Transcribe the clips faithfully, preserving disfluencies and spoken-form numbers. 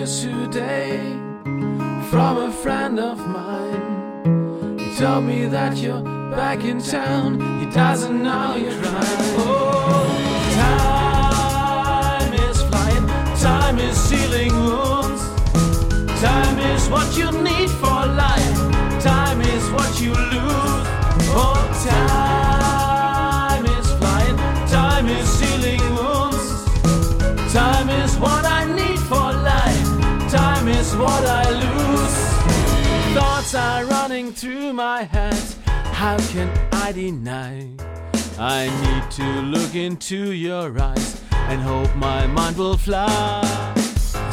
yesterday from a friend of mine. He told me that you're back in town. He doesn't know you're crying. Oh, time is flying. Time is sealing wounds. Time is what you need for life. Time is what you lose. Oh, time is flying. Time is sealing wounds. Time is what I need for life. Time is what I lose. Thoughts are running through my head. How can I deny? I need to look into your eyes and hope my mind will fly.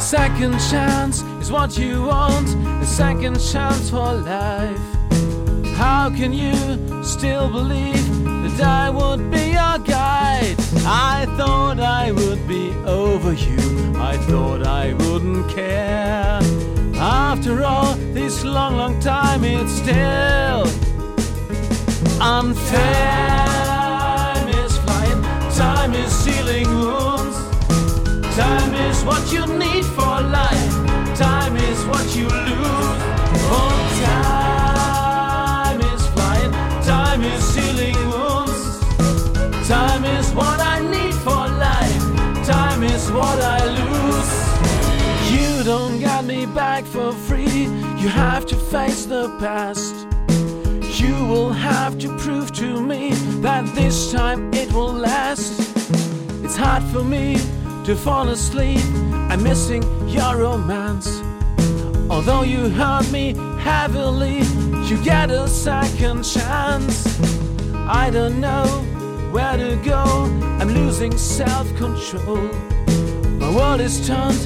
A second chance is what you want, a second chance for life. How can you still believe that I would be your guide? I thought I would be over you, I thought I wouldn't care. After all, this long, long time, it's still unfair. Time is flying, time is sealing wounds. Time is what you need for life. Time is what you lose. Oh, time is flying, time is sealing wounds. Time is what I need for life. Time is what I lose. You don't get me back for free. You have to face the past. You will have to prove to me that this time it will last. It's hard for me to fall asleep. I'm missing your romance. Although you hurt me heavily, you get a second chance. I don't know where to go. I'm losing self-control. My world is turned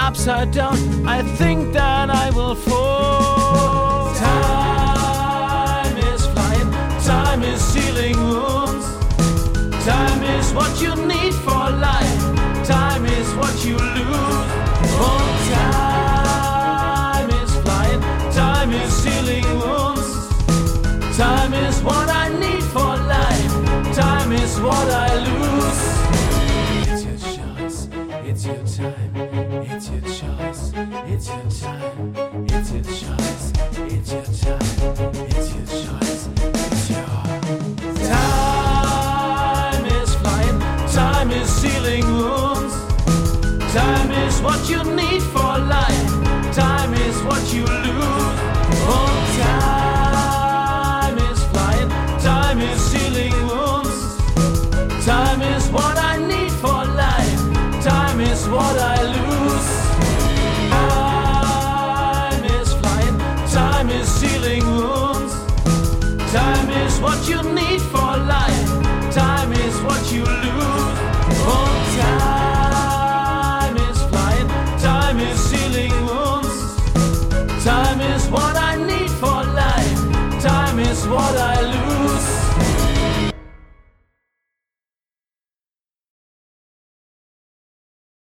upside down. I think that I will fall. Time. Time is sealing wounds. Time is what you need for life. Time is what you lose. Oh, time is flying. Time is sealing wounds. Time is what I need for life. Time is what I lose. It's your choice. It's your time. It's your choice. It's your time. It's your choice. It's your time. It's your choice. Time is flying, time is sealing wounds. Time is what you need for life. Time is what you lose. Oh, time is flying, time is sealing wounds. Time is what I need for life. Time is what I lose. Time is flying, time is sealing wounds. Time is what you need for life. Time is what you lose. Oh, time is flying. Time is sealing wounds. Time is what I need for life. Time is what I lose.